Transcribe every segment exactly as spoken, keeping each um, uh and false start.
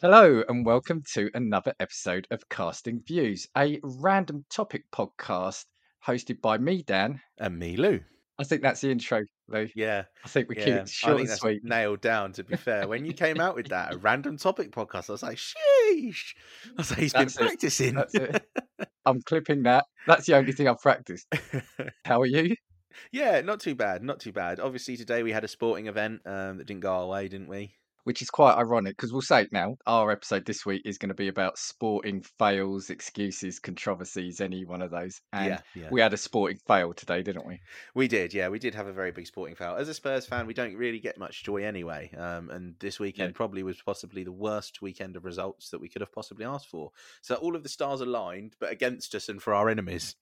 Hello and welcome to another episode of Casting Views, a random topic podcast hosted by me, Dan. And me, Lou. I think that's the intro, Lou. Yeah. I think we yeah. keep it short I think and that's sweet. Nailed down, to be fair. When you came out with that, a random topic podcast, I was like, sheesh. I was like, he's that's been it. practicing. That's it. I'm clipping that. That's the only thing I've practiced. How are you? Yeah, not too bad. Not too bad. Obviously, today we had a sporting event um, that didn't go our way, didn't we? Which is quite ironic because we'll say it now. Our episode this week is going to be about sporting fails, excuses, controversies, any one of those. And yeah, yeah. we had a sporting fail today, didn't we? We did. Yeah, we did have a very big sporting fail. As a Spurs fan, we don't really get much joy anyway. Um, and this weekend yeah. probably was possibly the worst weekend of results that we could have possibly asked for. So all of the stars aligned, but against us and for our enemies.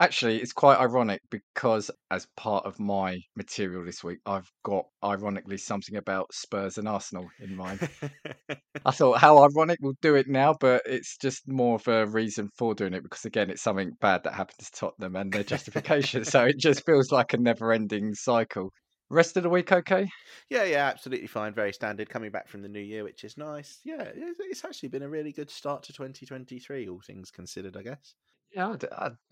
Actually, it's quite ironic because as part of my material this week, I've got ironically something about Spurs and Arsenal in mind. I thought, how ironic, we'll do it now, but it's just more of a reason for doing it because, again, it's something bad that happened to Tottenham and their justification. So it just feels like a never-ending cycle. Rest of the week, okay? Yeah, yeah, absolutely fine. Very standard. Coming back from the new year, which is nice. Yeah, it's actually been a really good start to twenty twenty-three, all things considered, I guess. Yeah,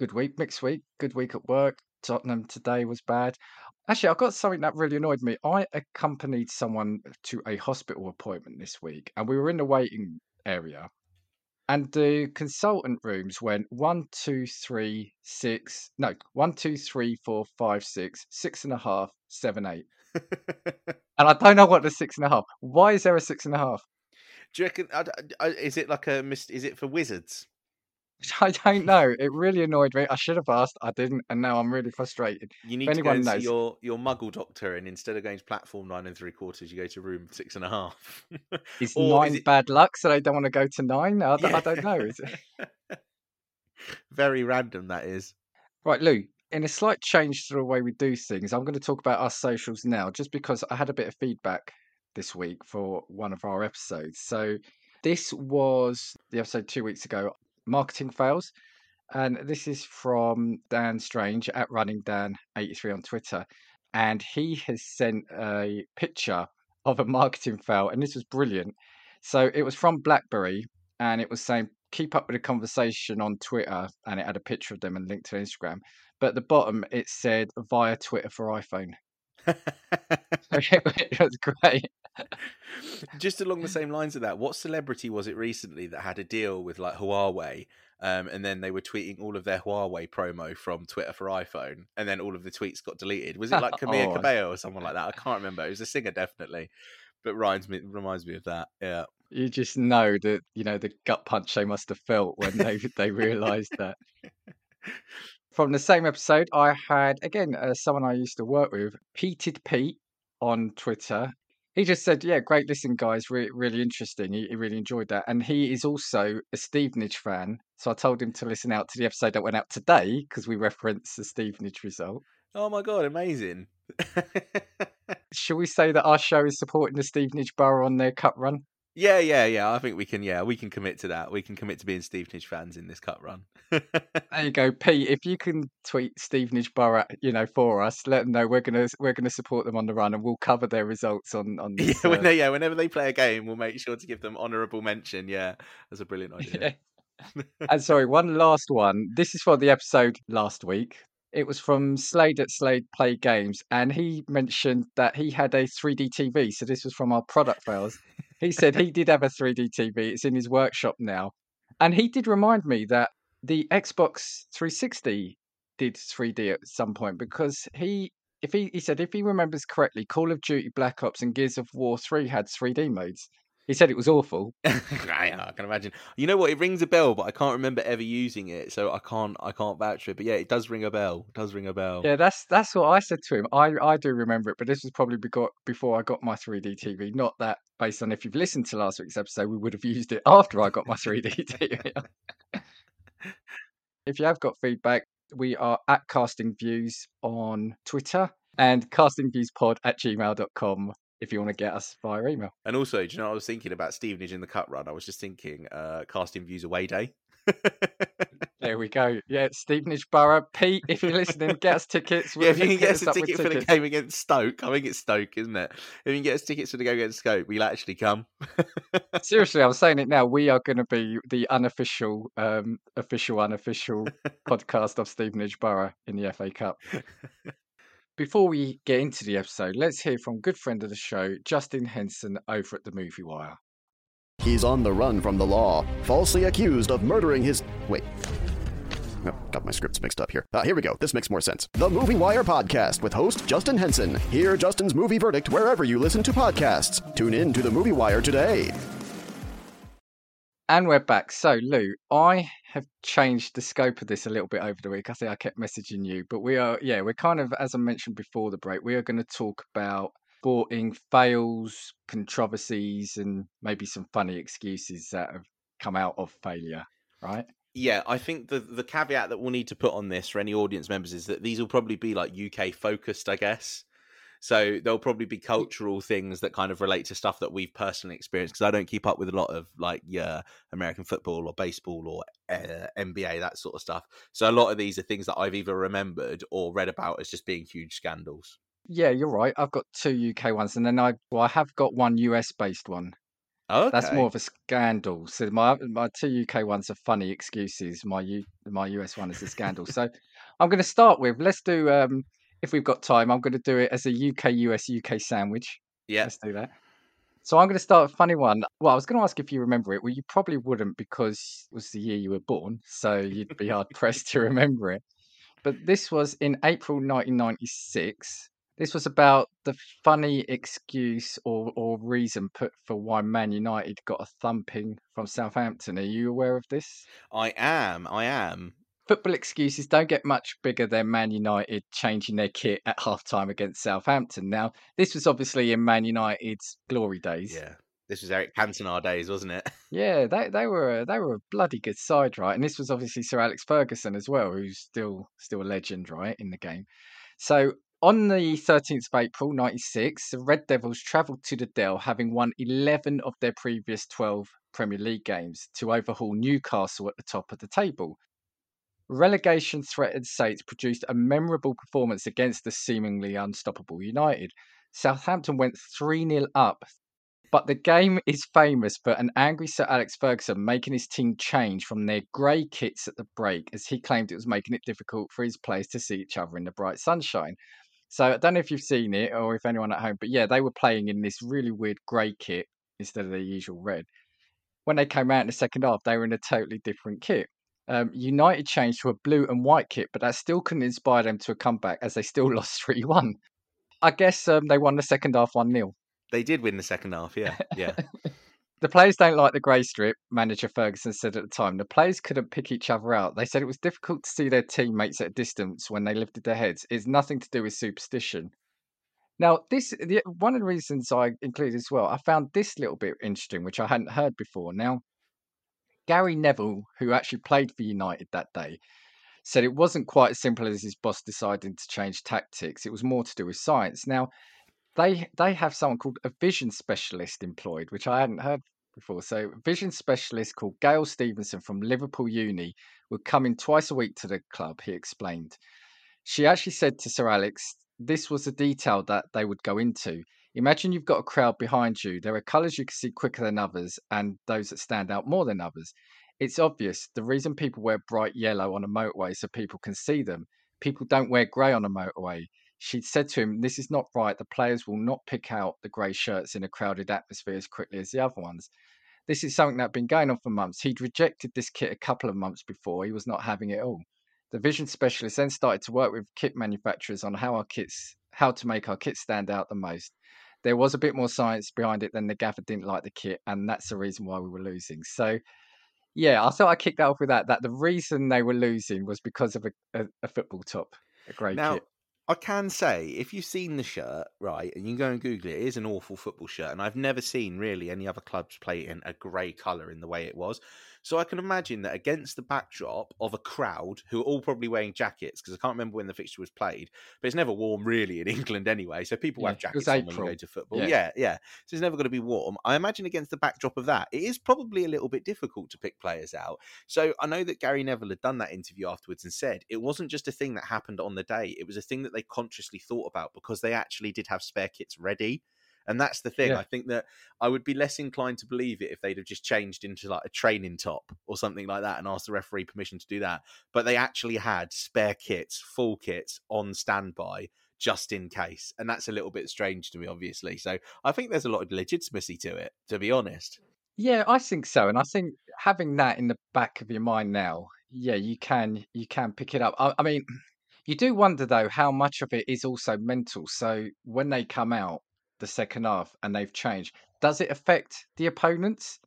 good week, mixed week, good week at work. Tottenham today was bad. Actually, I've got something that really annoyed me. I accompanied someone to a hospital appointment this week, and we were in the waiting area. And the consultant rooms went one, two, three, six, no, one, two, three, four, five, six, six and a half, seven, eight. And I don't know what the six and a half. Why is there a six and a half? Do you reckon? Is it like a mist? Is it for wizards? I don't know. It really annoyed me. I should have asked. I didn't. And now I'm really frustrated. You need to go and see your, your muggle doctor. And instead of going to platform nine and three quarters, you go to room six and a half. Is or nine is it... bad luck? So they don't want to go to nine? I, yeah. I don't know. Is it? Very random, that is. Right, Lou, in a slight change to the way we do things, I'm going to talk about our socials now, just because I had a bit of feedback this week for one of our episodes. So this was the episode two weeks ago. Marketing fails, and this is from Dan Strange at Running Dan eighty-three on Twitter, and he has sent a picture of a marketing fail, and this was brilliant. So it was from Blackberry, and it was saying keep up with the conversation on Twitter, and it had a picture of them and linked to Instagram, but at the bottom it said via Twitter for iPhone. It was great. Just along the same lines of that, what celebrity was it recently that had a deal with like Huawei, um, and then they were tweeting all of their Huawei promo from Twitter for iPhone, and then all of the tweets got deleted? Was it like Camila oh, Cabello or someone like that? I can't remember. It was a singer, definitely, but reminds me reminds me of that. Yeah, you just know that, you know, the gut punch they must have felt when they they realised that. From the same episode, I had, again, uh, someone I used to work with, Peated Pete on Twitter. He just said, yeah, great listen, guys. Re- really interesting. He, he really enjoyed that. And he is also a Stevenage fan. So I told him to listen out to the episode that went out today because we referenced the Stevenage result. Oh, my God. Amazing. Shall we say that our show is supporting the Stevenage Borough on their cup run? Yeah, yeah, yeah. I think we can, yeah, we can commit to that. We can commit to being Stevenage fans in this cup run. There you go, Pete. If you can tweet Stevenage Borough, you know, for us, let them know we're gonna we're gonna support them on the run, and we'll cover their results on on. This, yeah, when they, yeah, whenever they play a game, we'll make sure to give them honourable mention. Yeah, that's a brilliant idea. Yeah. And sorry, one last one. This is for the episode last week. It was from Slade at Slade Play Games, and he mentioned that he had a three D T V. So this was from our product fails. He said he did have a three D T V. It's in his workshop now. And he did remind me that the Xbox three sixty did three D at some point because he, if he, he said, if he remembers correctly, Call of Duty Black Ops and Gears of War three had three D modes. He said it was awful. I can imagine. You know what? It rings a bell, but I can't remember ever using it, so I can't. I can't vouch for it. But yeah, it does ring a bell. It does ring a bell. Yeah, that's that's what I said to him. I, I do remember it, but this was probably before I got my three D T V. Not that, based on if you've listened to last week's episode, we would have used it after I got my three D T V. If you have got feedback, we are at Casting Views on Twitter and castingviewspod at gmail dot com. If you want to get us via email. And also, do you know what I was thinking about Stevenage in the cup run? I was just thinking uh, Casting Views away day. There we go. Yeah, Stevenage Borough. Pete, if you're listening, get us tickets. We'll yeah, if you can get us a ticket for tickets. the game against Stoke, I think it's Stoke, isn't it? If you can get us tickets for the game against Stoke, we'll actually come. Seriously, I'm saying it now. We are going to be the unofficial, um, official, unofficial podcast of Stevenage Borough in the F A Cup. Before we get into the episode, let's hear from good friend of the show, Justin Henson, over at The Movie Wire. He's on the run from the law, falsely accused of murdering his... Wait. Oh, got my scripts mixed up here. Uh, here we go. This makes more sense. The Movie Wire Podcast with host Justin Henson. Hear Justin's movie verdict wherever you listen to podcasts. Tune in to The Movie Wire today. And we're back. So, Lou, I have changed the scope of this a little bit over the week. I think I kept messaging you, but we are, yeah, we're kind of, as I mentioned before the break, we are going to talk about sporting fails, controversies, and maybe some funny excuses that have come out of failure, right? Yeah, I think the, the caveat that we'll need to put on this for any audience members is that these will probably be like U K focused, I guess. So there'll probably be cultural things that kind of relate to stuff that we've personally experienced, because I don't keep up with a lot of like yeah, American football or baseball or uh, N B A, that sort of stuff. So a lot of these are things that I've either remembered or read about as just being huge scandals. Yeah, you're right. I've got two U K ones, and then I well, I have got one U S based one. Okay. That's more of a scandal. So my my two U K ones are funny excuses. My U, my U S one is a scandal. So I'm going to start with, let's do, um, if we've got time, I'm going to do it as a U K U S U K sandwich. Yeah. Let's do that. So I'm going to start with a funny one. Well, I was going to ask if you remember it. Well, you probably wouldn't, because it was the year you were born, so you'd be hard pressed to remember it. But this was in April nineteen ninety-six. This was about the funny excuse or, or reason put for why Man United got a thumping from Southampton. Are you aware of this? I am. I am. Football excuses don't get much bigger than Man United changing their kit at halftime against Southampton. Now, this was obviously in Man United's glory days. Yeah. This was Eric Cantona days, wasn't it? Yeah, they they were they were a bloody good side, right? And this was obviously Sir Alex Ferguson as well, who's still still a legend, right, in the game. So on the thirteenth of April, ninety-six, the Red Devils travelled to the Dell, having won eleven of their previous twelve Premier League games, to overhaul Newcastle at the top of the table. Relegation-threatened Saints produced a memorable performance against the seemingly unstoppable United. Southampton went three nil up, but the game is famous for an angry Sir Alex Ferguson making his team change from their grey kits at the break, as he claimed it was making it difficult for his players to see each other in the bright sunshine. So I don't know if you've seen it or if anyone at home, but yeah, they were playing in this really weird grey kit instead of their usual red. When they came out in the second half, they were in a totally different kit. Um, United changed to a blue and white kit, but that still couldn't inspire them to a comeback, as they still lost three one. I guess um, they won the second half one nil. They did win the second half, yeah. yeah. The players don't like the grey strip, manager Ferguson said at the time. The players couldn't pick each other out. They said it was difficult to see their teammates at a distance when they lifted their heads. It's nothing to do with superstition. Now, this the, one of the reasons I included as well, I found this little bit interesting, which I hadn't heard before. Now, Gary Neville, who actually played for United that day, said it wasn't quite as simple as his boss deciding to change tactics. It was more to do with science. Now, they they have someone called a vision specialist employed, which I hadn't heard before. So a vision specialist called Gail Stevenson from Liverpool Uni would come in twice a week to the club, he explained. She actually said to Sir Alex, this was the detail that they would go into. Imagine you've got a crowd behind you. There are colours you can see quicker than others and those that stand out more than others. It's obvious. The reason people wear bright yellow on a motorway is so people can see them. People don't wear grey on a motorway. She said to him, this is not right. The players will not pick out the grey shirts in a crowded atmosphere as quickly as the other ones. This is something that had been going on for months. He'd rejected this kit a couple of months before. He was not having it all. The vision specialist then started to work with kit manufacturers on how our kits, how to make our kits stand out the most. There was a bit more science behind it than the gaffer didn't like the kit, and that's the reason why we were losing. So, yeah, I thought I kicked that off with that, that the reason they were losing was because of a, a, a football top, a grey kit. I can say, if you've seen the shirt, right, and you go and Google it, it is an awful football shirt, and I've never seen really any other clubs play in a grey colour in the way it was. So I can imagine that against the backdrop of a crowd who are all probably wearing jackets, because I can't remember when the fixture was played, but it's never warm really in England anyway, so people yeah, have jackets on when they go to football. Yeah. yeah, yeah. So it's never going to be warm. I imagine against the backdrop of that, it is probably a little bit difficult to pick players out. So I know that Gary Neville had done that interview afterwards and said it wasn't just a thing that happened on the day, it was a thing that they consciously thought about because they actually did have spare kits ready. And that's the thing. Yeah. I think that I would be less inclined to believe it if they'd have just changed into like a training top or something like that and asked the referee permission to do that. But they actually had spare kits, full kits on standby just in case. And that's a little bit strange to me, obviously. So I think there's a lot of legitimacy to it, to be honest. Yeah, I think so. And I think having that in the back of your mind now, yeah, you can you can pick it up. I, I mean, you do wonder, though, how much of it is also mental. So when they come out, the second half and they've changed, does it affect the opponents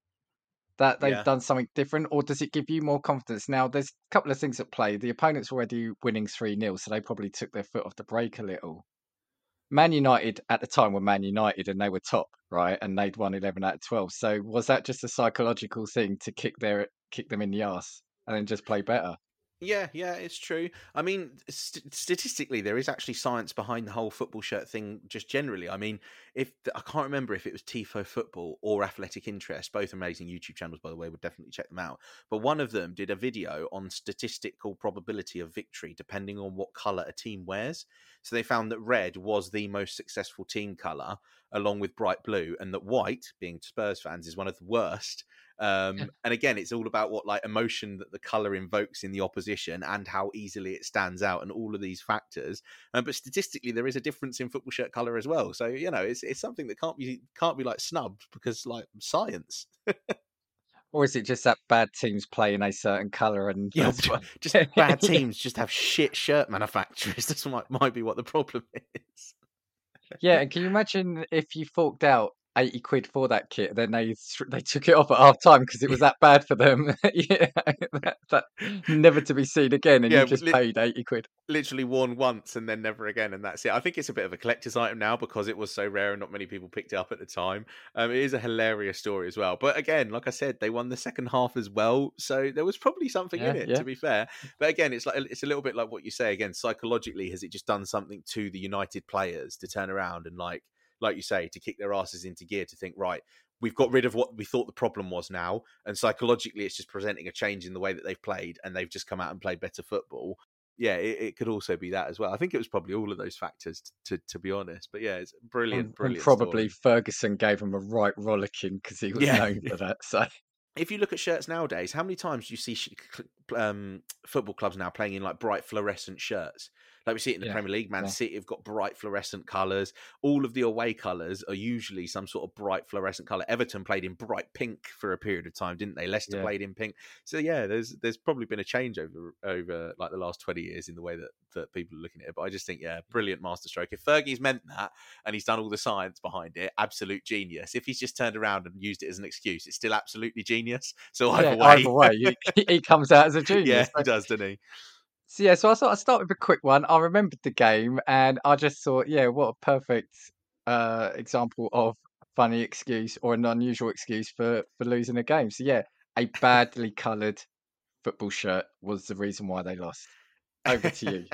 that they've yeah. done something different, or does it give you more confidence? Now there's a couple of things at play. The opponents were already winning three nil, so they probably took their foot off the brake a little. Man United at the time were Man United and they were top, right, and they'd won eleven out of twelve. So was that just a psychological thing to kick their kick them in the ass and then just play better? Yeah, yeah, it's true. I mean, st- statistically, there is actually science behind the whole football shirt thing just generally. I mean, if I can't remember if it was Tifo Football or Athletic Interest, both amazing YouTube channels, by the way, would definitely check them out. But one of them did a video on statistical probability of victory, depending on what colour a team wears. So they found that red was the most successful team colour, along with bright blue, and that white, being Spurs fans, is one of the worst. Um, yeah. And again, it's all about what like emotion that the colour invokes in the opposition and how easily it stands out and all of these factors. Um, but statistically, there is a difference in football shirt colour as well. So, you know, it's it's something that can't be can't be like snubbed because like science. Or is it just that bad teams play in a certain colour and yeah, just bad teams just have shit shirt manufacturers? This might might be what the problem is. Yeah, and can you imagine if you forked out eighty quid for that kit, then they they took it off at half time because it was that bad for them? Yeah, that, that never to be seen again, and yeah, you just li- paid eighty quid. Literally worn once and then never again, and that's it. I think it's a bit of a collector's item now because it was so rare and not many people picked it up at the time. Um, it is a hilarious story as well. But again, like I said, they won the second half as well, so there was probably something yeah, in it, yeah. to be fair. But again, it's like it's a little bit like what you say again, psychologically, has it just done something to the United players to turn around and like, like you say, to kick their asses into gear, to think, right, we've got rid of what we thought the problem was now. And psychologically, it's just presenting a change in the way that they've played and they've just come out and played better football. Yeah, it, it could also be that as well. I think it was probably all of those factors, to, to be honest. But yeah, it's brilliant, and, brilliant. And probably story. Ferguson gave him a right rollicking because he was yeah. known for that. So if you look at shirts nowadays, how many times do you see um, football clubs now playing in like bright fluorescent shirts? Like we see it in the yeah, Premier League, Man yeah. City have got bright fluorescent colours. All of the away colours are usually some sort of bright fluorescent colour. Everton played in bright pink for a period of time, didn't they? Leicester yeah. played in pink. So yeah, there's there's probably been a change over over like the last twenty years in the way that, that people are looking at it. But I just think, yeah, brilliant masterstroke. If Fergie's meant that and he's done all the science behind it, absolute genius. If he's just turned around and used it as an excuse, it's still absolutely genius. So either yeah, way, either way he, he comes out as a genius. Yeah, he does, doesn't he? So, yeah, so I thought I'd start with a quick one. I remembered the game and I just thought, yeah, what a perfect uh, example of a funny excuse or an unusual excuse for, for losing a game. So, yeah, a badly coloured football shirt was the reason why they lost. Over to you.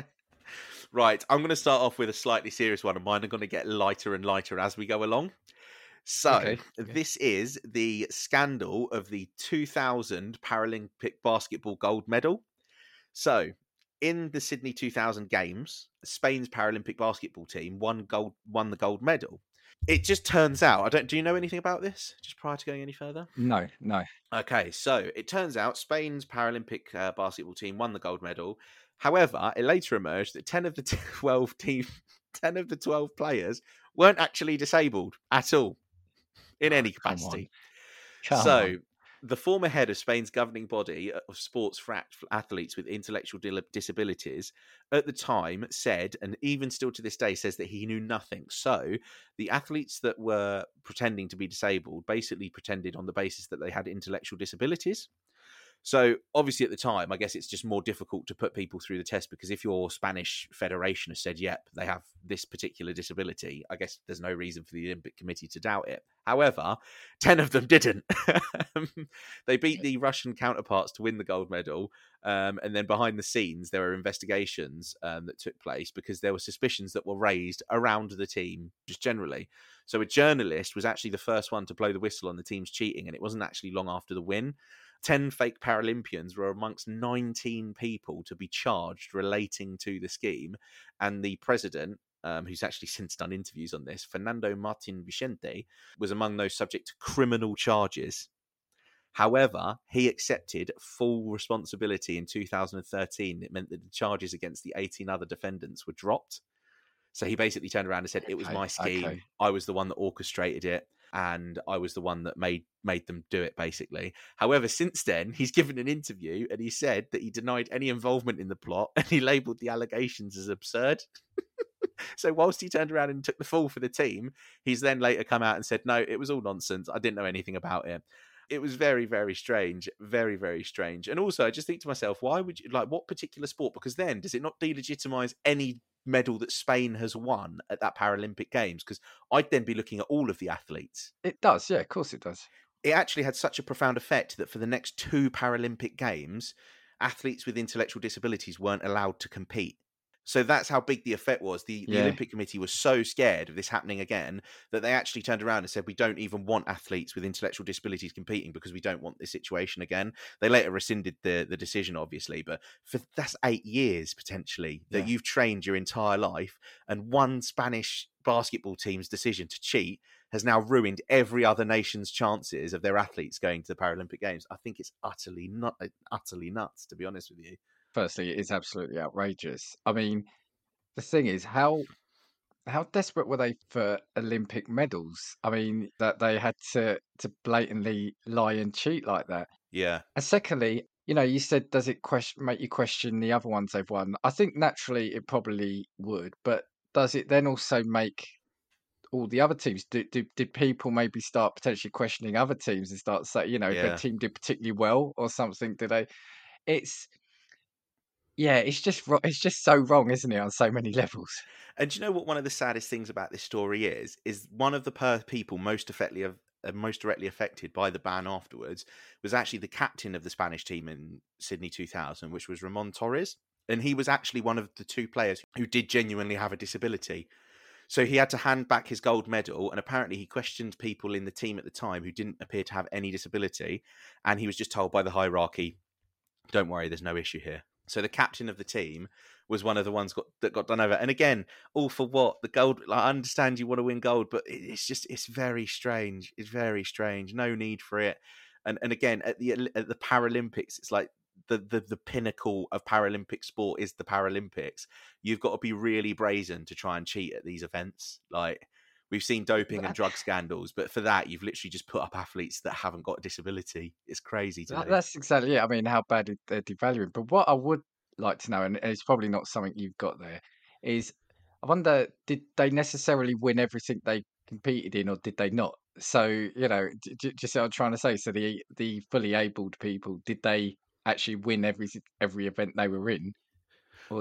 Right, I'm going to start off with a slightly serious one, and mine are going to get lighter and lighter as we go along. So okay, okay. This is the scandal of the two thousand Paralympic basketball gold medal. So in the Sydney two thousand games, Spain's Paralympic basketball team won gold, won the gold medal. It just turns out, I don't, do you know anything about this just prior to going any further? No, no. Okay, so it turns out Spain's Paralympic uh, basketball team won the gold medal. However, it later emerged that ten of the twelve team, ten of the twelve players weren't actually disabled at all in any capacity. Come on. Come so, on. The former head of Spain's governing body of sports for athletes with intellectual disabilities at the time said, and even still to this day says, that he knew nothing. So the athletes that were pretending to be disabled basically pretended on the basis that they had intellectual disabilities. So obviously at the time, I guess it's just more difficult to put people through the test, because if your Spanish federation has said, yep, they have this particular disability, I guess there's no reason for the Olympic Committee to doubt it. However, ten of them didn't. They beat the Russian counterparts to win the gold medal. Um, and then behind the scenes, there were investigations um, that took place because there were suspicions that were raised around the team just generally. So a journalist was actually the first one to blow the whistle on the team's cheating. And it wasn't actually long after the win. ten fake Paralympians were amongst nineteen people to be charged relating to the scheme. And the president, um, who's actually since done interviews on this, Fernando Martin Vicente, was among those subject to criminal charges. However, he accepted full responsibility in two thousand thirteen. It meant that the charges against the eighteen other defendants were dropped. So he basically turned around and said, it was my scheme. Okay. I was the one that orchestrated it. And I was the one that made made them do it, basically. However, since then, he's given an interview and he said that he denied any involvement in the plot and he labelled the allegations as absurd. So whilst he turned around and took the fall for the team, he's then later come out and said, no, it was all nonsense. I didn't know anything about it. It was very, very strange. Very, very strange. And also, I just think to myself, why would you, like, what particular sport? Because then, does it not delegitimise any medal that Spain has won at that Paralympic Games? Because I'd then be looking at all of the athletes. It does, yeah, of course it does. It actually had such a profound effect that for the next two Paralympic Games, athletes with intellectual disabilities weren't allowed to compete. So that's how big the effect was. The, the yeah. Olympic Committee was so scared of this happening again that they actually turned around and said, we don't even want athletes with intellectual disabilities competing because we don't want this situation again. They later rescinded the, the decision, obviously, but for that's eight years potentially that yeah. you've trained your entire life, and one Spanish basketball team's decision to cheat has now ruined every other nation's chances of their athletes going to the Paralympic Games. I think it's utterly nut- utterly nuts, to be honest with you. Firstly, it is absolutely outrageous. I mean, the thing is, how how desperate were they for Olympic medals? I mean, that they had to, to blatantly lie and cheat like that. Yeah. And secondly, you know, you said, does it question, make you question the other ones they've won? I think naturally it probably would, but does it then also make all the other teams, do, do, did people maybe start potentially questioning other teams and start saying, you know, yeah. if their team did particularly well or something, do they? It's... Yeah, it's just it's just so wrong, isn't it, on so many levels? And do you know what one of the saddest things about this story is? Is one of the per- people most effectively uh, most directly affected by the ban afterwards was actually the captain of the Spanish team in Sydney two thousand, which was Ramon Torres. And he was actually one of the two players who did genuinely have a disability. So he had to hand back his gold medal, and apparently he questioned people in the team at the time who didn't appear to have any disability. And he was just told by the hierarchy, don't worry, there's no issue here. So the captain of the team was one of the ones got, that got done over. And again, all for what? The gold, like, I understand you want to win gold, but it's just, it's very strange. It's very strange. No need for it. And and again, at the at the Paralympics, it's like the, the, the pinnacle of Paralympic sport is the Paralympics. You've got to be really brazen to try and cheat at these events. Like, we've seen doping and drug scandals, but for that, you've literally just put up athletes that haven't got a disability. It's crazy to me. That's exactly it. I mean, how bad they're devaluing. But what I would like to know, and it's probably not something you've got there, is I wonder, did they necessarily win everything they competed in, or did they not? So, you know, just what I'm trying to say, so the the fully abled people, did they actually win every every event they were in?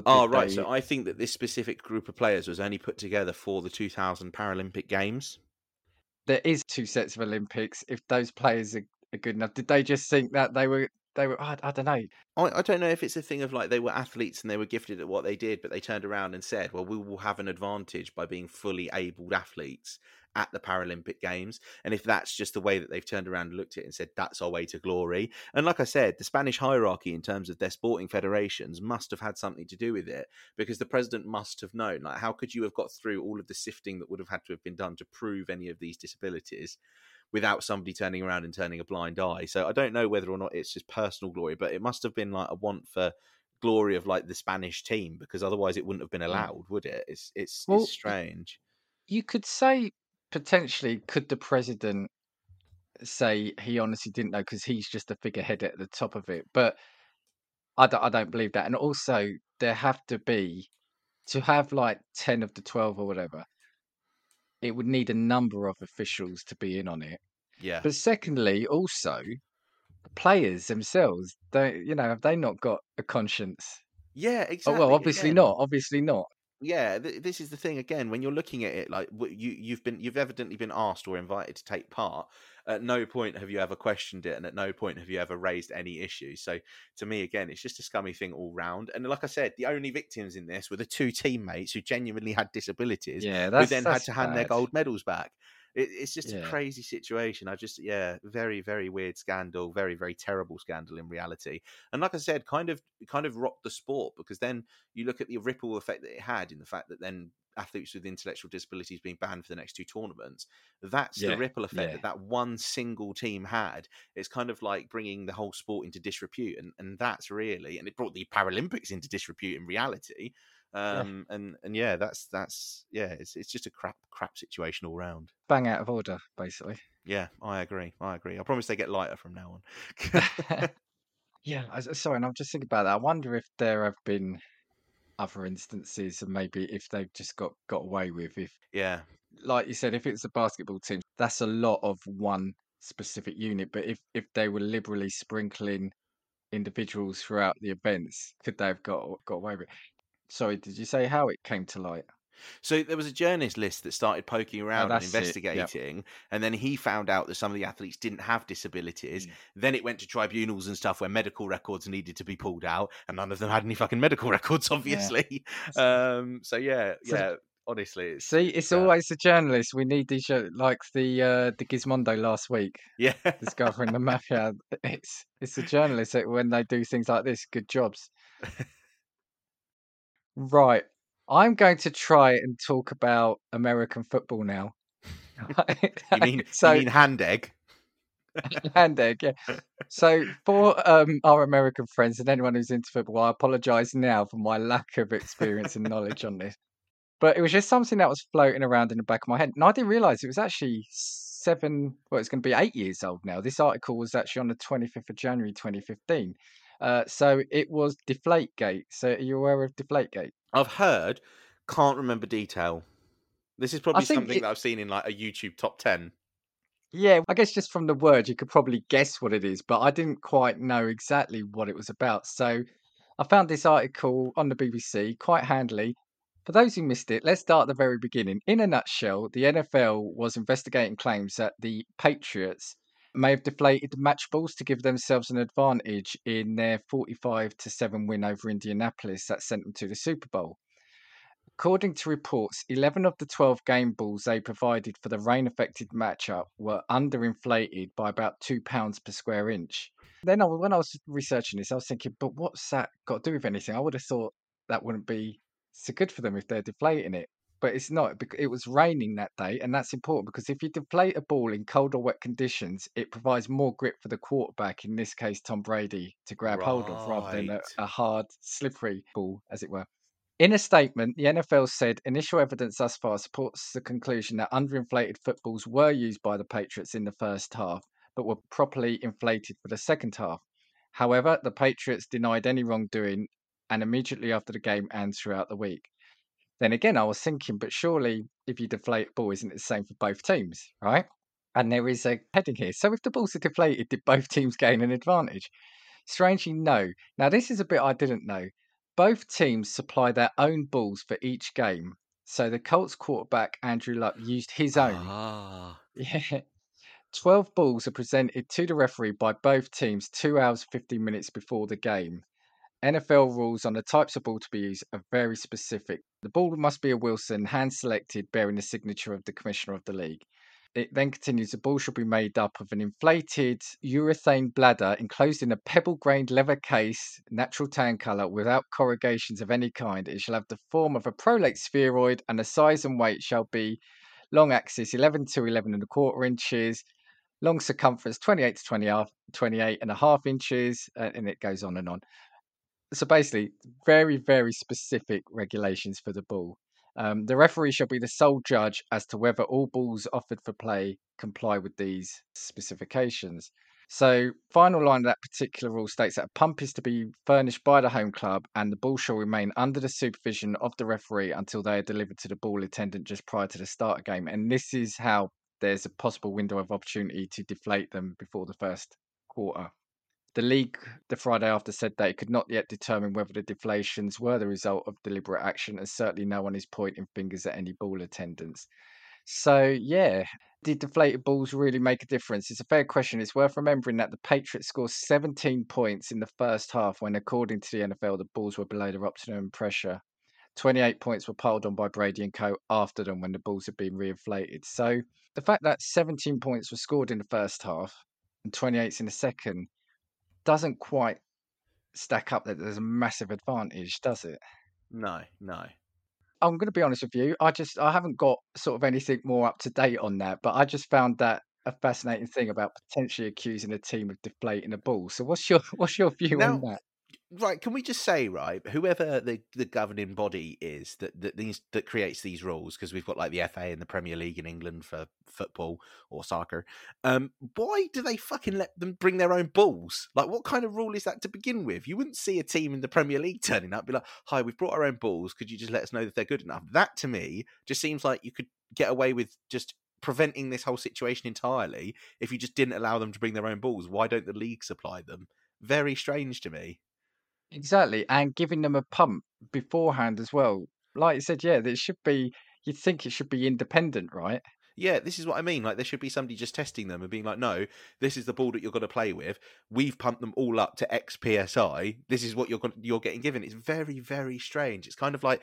Oh, right. They... So I think that this specific group of players was only put together for the two thousand Paralympic Games. There is two sets of Olympics. If those players are, are good enough, did they just think that they were, they were, I, I don't know. I, I don't know if it's a thing of like they were athletes and they were gifted at what they did, but they turned around and said, well, we will have an advantage by being fully abled athletes at the Paralympic Games. And if that's just the way that they've turned around and looked at it and said, that's our way to glory. And like I said, the Spanish hierarchy in terms of their sporting federations must have had something to do with it, because the president must have known, like, how could you have got through all of the sifting that would have had to have been done to prove any of these disabilities without somebody turning around and turning a blind eye? So I don't know whether or not it's just personal glory, but it must have been like a want for glory of like the Spanish team, because otherwise it wouldn't have been allowed, would it? It's, it's, well, it's strange. You could say... Potentially, could the president say he honestly didn't know because he's just a figurehead at the top of it? But I don't, I don't believe that. And also, there have to be, to have like ten of the twelve or whatever, it would need a number of officials to be in on it. Yeah. But secondly, also, the players themselves, don't, you know, have they not got a conscience? Yeah, exactly. Oh, well, obviously again. not. Obviously not. Yeah, th- this is the thing again. When you're looking at it, like you, you've been, you've evidently been asked or invited to take part. At no point have you ever questioned it, and at no point have you ever raised any issues. So, to me, again, it's just a scummy thing all round. And like I said, the only victims in this were the two teammates who genuinely had disabilities. Yeah, that's, who then that's had to hand bad. their gold medals back. It, it's just yeah. a crazy situation. I just, yeah, very, very weird scandal, very, very terrible scandal in reality. And like I said, kind of, kind of rocked the sport, because then you look at the ripple effect that it had in the fact that then athletes with intellectual disabilities being banned for the next two tournaments. That's yeah. the ripple effect yeah. that that one single team had. It's kind of like bringing the whole sport into disrepute, and, and that's really, and it brought the Paralympics into disrepute in reality. Um yeah. and and yeah, that's that's yeah, it's it's just a crap crap situation all round. Bang out of order, basically. Yeah, I agree. I agree. I promise they get lighter from now on. yeah, I, sorry, and I'm just thinking about that. I wonder if there have been other instances, and maybe if they've just got got away with. If yeah, like you said, if it's a basketball team, that's a lot of one specific unit. But if if they were liberally sprinkling individuals throughout the events, could they have got got away with it? Sorry, did you say how it came to light? So there was a journalist list that started poking around oh, and investigating, yep. and then he found out that some of the athletes didn't have disabilities. Mm. Then it went to tribunals and stuff where medical records needed to be pulled out, and none of them had any fucking medical records, obviously. Yeah. Um, so yeah, so, yeah. Honestly, it's, see, it's uh, always the journalists. We need these, like the uh, the Gizmondo last week. Yeah, discovering the mafia. It's it's the journalists that, when they do things like this, good jobs. Right, I'm going to try and talk about American football now. you, mean, so, you mean hand egg? hand egg, yeah. So for um, our American friends and anyone who's into football, I apologise now for my lack of experience and knowledge on this. But it was just something that was floating around in the back of my head. And I didn't realise it was actually seven, well, it's going to be eight years old now. This article was actually on the twenty-fifth of January, twenty fifteen. Uh, so it was Deflategate. So are you aware of Deflategate? I've heard, can't remember detail. This is probably something it, that I've seen in like a YouTube top ten. Yeah, I guess just from the word, you could probably guess what it is, but I didn't quite know exactly what it was about. So I found this article on the B B C quite handily. For those who missed it, let's start at the very beginning. In a nutshell, the N F L was investigating claims that the Patriots may have deflated match balls to give themselves an advantage in their forty-five to seven win over Indianapolis that sent them to the Super Bowl. According to reports, eleven of the twelve game balls they provided for the rain-affected matchup were underinflated by about two pounds per square inch. Then I, when I was researching this, I was thinking, but what's that got to do with anything? I would have thought that wouldn't be so good for them if they're deflating it. But it's not. It was raining that day, and that's important because if you deflate a ball in cold or wet conditions, it provides more grip for the quarterback, in this case, Tom Brady, to grab right. hold of rather than a, a hard, slippery ball, as it were. In a statement, the N F L said initial evidence thus far supports the conclusion that underinflated footballs were used by the Patriots in the first half, but were properly inflated for the second half. However, the Patriots denied any wrongdoing, and immediately after the game and throughout the week. Then again, I was thinking, but surely if you deflate a ball, isn't it the same for both teams, right? And there is a heading here. So if the balls are deflated, did both teams gain an advantage? Strangely, no. Now, this is a bit I didn't know. Both teams supply their own balls for each game. So the Colts quarterback, Andrew Luck, used his own. Ah. Yeah. twelve balls are presented to the referee by both teams two hours, fifteen minutes before the game. N F L rules on the types of ball to be used are very specific. The ball must be a Wilson, hand-selected, bearing the signature of the commissioner of the league. It then continues, the ball should be made up of an inflated urethane bladder enclosed in a pebble-grained leather case, natural tan colour, without corrugations of any kind. It shall have the form of a prolate spheroid, and the size and weight shall be long axis eleven to eleven and a quarter inches, long circumference twenty-eight to twenty-eight and a half inches, and it goes on and on. So basically, very, very specific regulations for the ball. Um, the referee shall be the sole judge as to whether all balls offered for play comply with these specifications. So final line of that particular rule states that a pump is to be furnished by the home club and the ball shall remain under the supervision of the referee until they are delivered to the ball attendant just prior to the start of the game. And this is how there's a possible window of opportunity to deflate them before the first quarter. The league the Friday after said that it could not yet determine whether the deflations were the result of deliberate action, and certainly no one is pointing fingers at any ball attendants. So, yeah, did deflated balls really make a difference? It's a fair question. It's worth remembering that the Patriots scored seventeen points in the first half when, according to the N F L, the balls were below their optimum pressure. twenty-eight points were piled on by Brady and co after them when the balls had been reinflated. So the fact that seventeen points were scored in the first half and twenty-eight in the second doesn't quite stack up that there's a massive advantage, does it? No, no. I'm going to be honest with you. I just, I haven't got sort of anything more up to date on that, but I just found that a fascinating thing about potentially accusing a team of deflating a ball. So what's your, what's your view now, on that? Right. Can we just say, right, whoever the, the governing body is that, that these, that creates these rules, because we've got like the F A and the Premier League in England for football or soccer. Um, why do they fucking let them bring their own balls? Like, what kind of rule is that to begin with? You wouldn't see a team in the Premier League turning up, be like, hi, we've brought our own balls. Could you just let us know that they're good enough? That to me just seems like you could get away with just preventing this whole situation entirely if you just didn't allow them to bring their own balls. Why don't the league supply them? Very strange to me. Exactly, and giving them a pump beforehand as well. Like you said, yeah, there should be, you'd think it should be independent, right? Yeah, this is what I mean. Like, there should be somebody just testing them and being like, no, this is the ball that you're going to play with. We've pumped them all up to X P S I. This is what you're going, you're getting given. It's very, very strange. It's kind of like,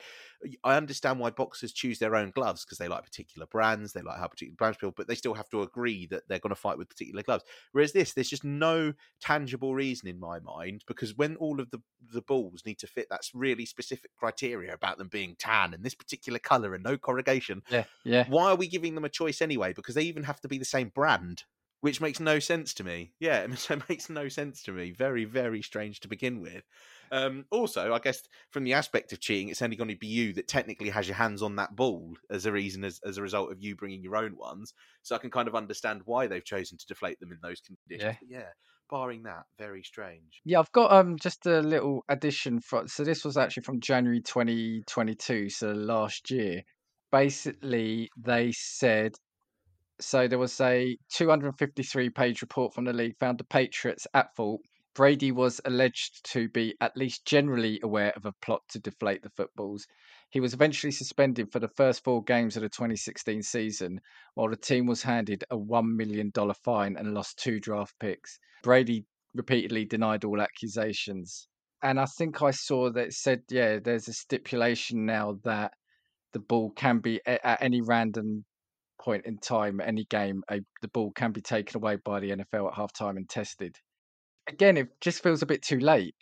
I understand why boxers choose their own gloves because they like particular brands. They like how particular brands feel, but they still have to agree that they're going to fight with particular gloves. Whereas this, there's just no tangible reason in my mind, because when all of the, the balls need to fit that's really specific criteria about them being tan and this particular colour and no corrugation, yeah, yeah. Why are we giving them a choice anyway, because they even have to be the same brand, which makes no sense to me. Yeah, it makes no sense to me. Very, very strange to begin with. Um, also, I guess from the aspect of cheating, it's only going to be you that technically has your hands on that ball as a reason, as, as a result of you bringing your own ones. So I can kind of understand why they've chosen to deflate them in those conditions. Yeah. yeah. Barring that, very strange. Yeah, I've got um just a little addition. For, so this was actually from January twenty twenty-two, so last year. Basically, they said, so there was a two hundred fifty-three page report from the league found the Patriots at fault. Brady was alleged to be at least generally aware of a plot to deflate the footballs. He was eventually suspended for the first four games of the twenty sixteen season, while the team was handed a one million dollars fine and lost two draft picks. Brady repeatedly denied all accusations. And I think I saw that it said, yeah, there's a stipulation now that the ball can be, at any random point in time, any game, a, the ball can be taken away by the N F L at halftime and tested. Again, it just feels a bit too late.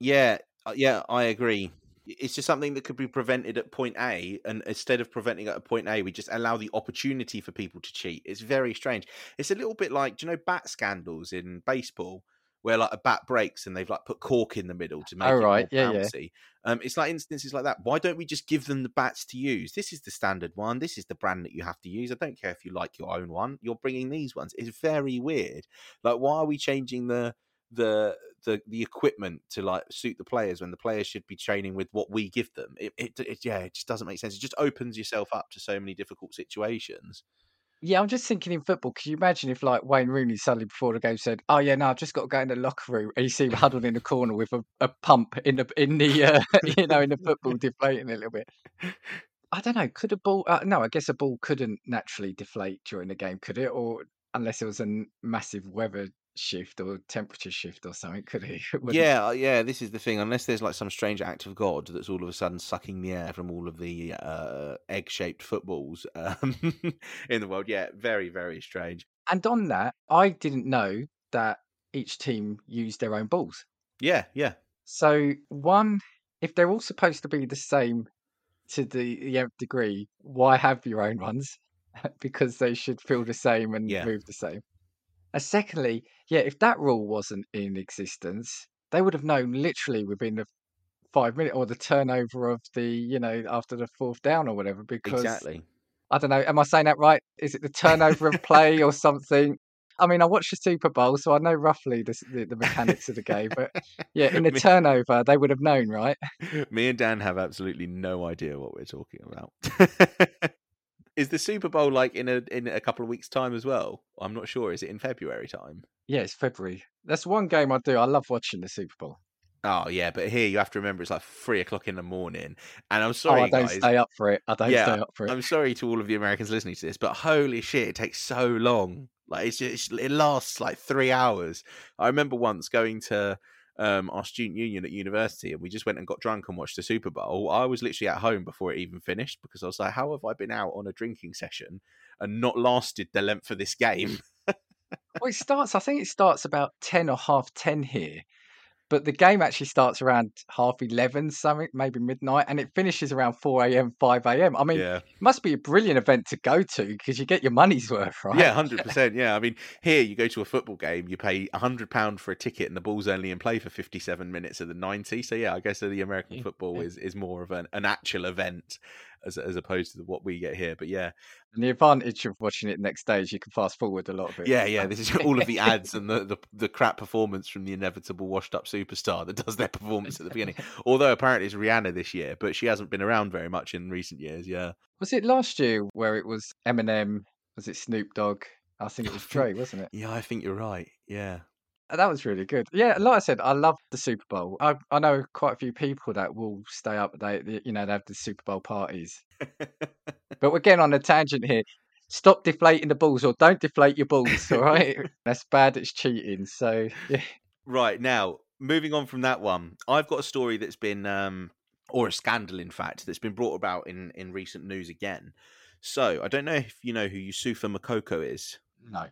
Yeah, yeah, I agree. It's just something that could be prevented at point A, and instead of preventing it at point A, we just allow the opportunity for people to cheat. It's very strange. It's a little bit like, do you know, bat scandals in baseball, where like a bat breaks and they've like put cork in the middle to make oh, it right. more bouncy. Yeah, yeah. Um, it's like instances like that. Why don't we just give them the bats to use? This is the standard one. This is the brand that you have to use. I don't care if you like your own one. You're bringing these ones. It's very weird. Like, why are we changing the the the the equipment to like suit the players when the players should be training with what we give them? It, it, it yeah, it just doesn't make sense. It just opens yourself up to so many difficult situations. Yeah, I'm just thinking in football, can you imagine if like Wayne Rooney suddenly before the game said, oh yeah, no, I've just got to go in the locker room, and you see him huddled in the corner with a, a pump in the, in the uh, you know, in the football deflating a little bit. I don't know, could a ball, uh, no, I guess a ball couldn't naturally deflate during the game, could it? Or unless it was a massive weather shift or temperature shift or something, could it? yeah, yeah, this is the thing, unless there's like some strange act of God that's all of a sudden sucking the air from all of the uh, egg-shaped footballs um, in the world. Yeah, very, very strange. And on that, I didn't know that each team used their own balls. Yeah, yeah. So one, if they're all supposed to be the same to the, the nth degree, why have your own ones? Because they should feel the same and yeah. move the same. And secondly, yeah, if that rule wasn't in existence, they would have known literally within the five minute or the turnover of the, you know, after the fourth down or whatever, because exactly. I don't know. Am I saying that right? Is it the turnover of play or something? I mean, I watched the Super Bowl, so I know roughly the, the, the mechanics of the game, but yeah, in the me, turnover, they would have known, right? Me and Dan have absolutely no idea what we're talking about. Is the Super Bowl like in a in a couple of weeks' time as well? I'm not sure. Is it in February time? Yeah, it's February. That's one game I do. I love watching the Super Bowl. Oh, yeah, but here you have to remember it's like three o'clock in the morning. And I'm sorry, oh, I don't guys. stay up for it. I don't yeah, stay up for it. I'm sorry to all of the Americans listening to this, but holy shit, it takes so long. Like, it's just, it lasts like three hours. I remember once going to um, our student union at university, and we just went and got drunk and watched the Super Bowl. I was literally at home before it even finished because I was like, how have I been out on a drinking session and not lasted the length of this game? Well, it starts, I think it starts about ten or half ten here. But the game actually starts around half eleven, something, maybe midnight, and it finishes around four a.m., five a.m. I mean, yeah. It must be a brilliant event to go to because you get your money's worth, right? Yeah, one hundred percent. Yeah, I mean, here you go to a football game, you pay one hundred pounds for a ticket and the ball's only in play for fifty-seven minutes of the ninety. So, yeah, I guess the American football is, is more of an, an actual event as as opposed to what we get here. But, yeah. And the advantage of watching it next day is you can fast forward a lot of it. Yeah, yeah, this is all of the ads and the, the, the crap performance from the inevitable washed-up superstar that does their performance at the beginning. Although apparently it's Rihanna this year, but she hasn't been around very much in recent years. Yeah, was it last year where it was Eminem? Was it Snoop Dogg? I think it was Dre, wasn't it? Yeah, I think you're right. Yeah, that was really good. Yeah, like I said, I love the Super Bowl. I I know quite a few people that will stay up. They you know they have the Super Bowl parties. But we're getting on a tangent here. Stop deflating the balls, or don't deflate your balls. All right, that's bad. It's cheating. So yeah. Right now. Moving on from that one, I've got a story that's been, um, or a scandal, in fact, that's been brought about in, in recent news again. So I don't know if you know who Yusufa Makoko is. No.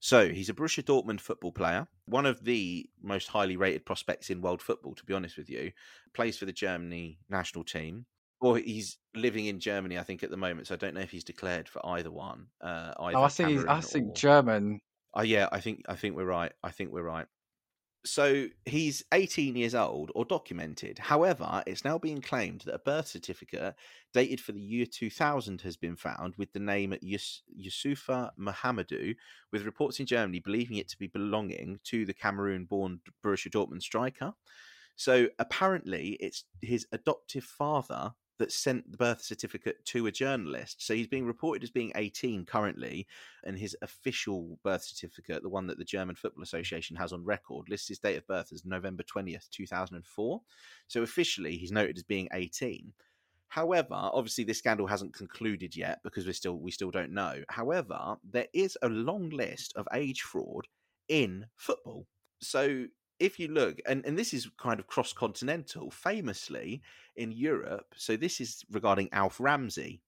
So he's a Borussia Dortmund football player, one of the most highly rated prospects in world football, to be honest with you. Plays for the Germany national team. Or he's living in Germany, I think, at the moment. So I don't know if he's declared for either one. Uh, either oh, I think he's, I think or... German. Oh, yeah, I think I think we're right. I think we're right. So he's eighteen years old or documented. However, it's now being claimed that a birth certificate dated for the year two thousand has been found with the name Yus- Yusufa Mohamedou, with reports in Germany believing it to be belonging to the Cameroon-born Borussia Dortmund striker. So apparently it's his adoptive father that sent the birth certificate to a journalist. So he's being reported as being eighteen currently, and his official birth certificate, the one that the German Football Association has on record, lists his date of birth as November twentieth, two thousand four. So officially, he's noted as being eighteen. However, obviously, this scandal hasn't concluded yet because we still we still don't know. However, there is a long list of age fraud in football. So if you look, and, and this is kind of cross-continental, famously in Europe. So this is regarding Alf Ramsey,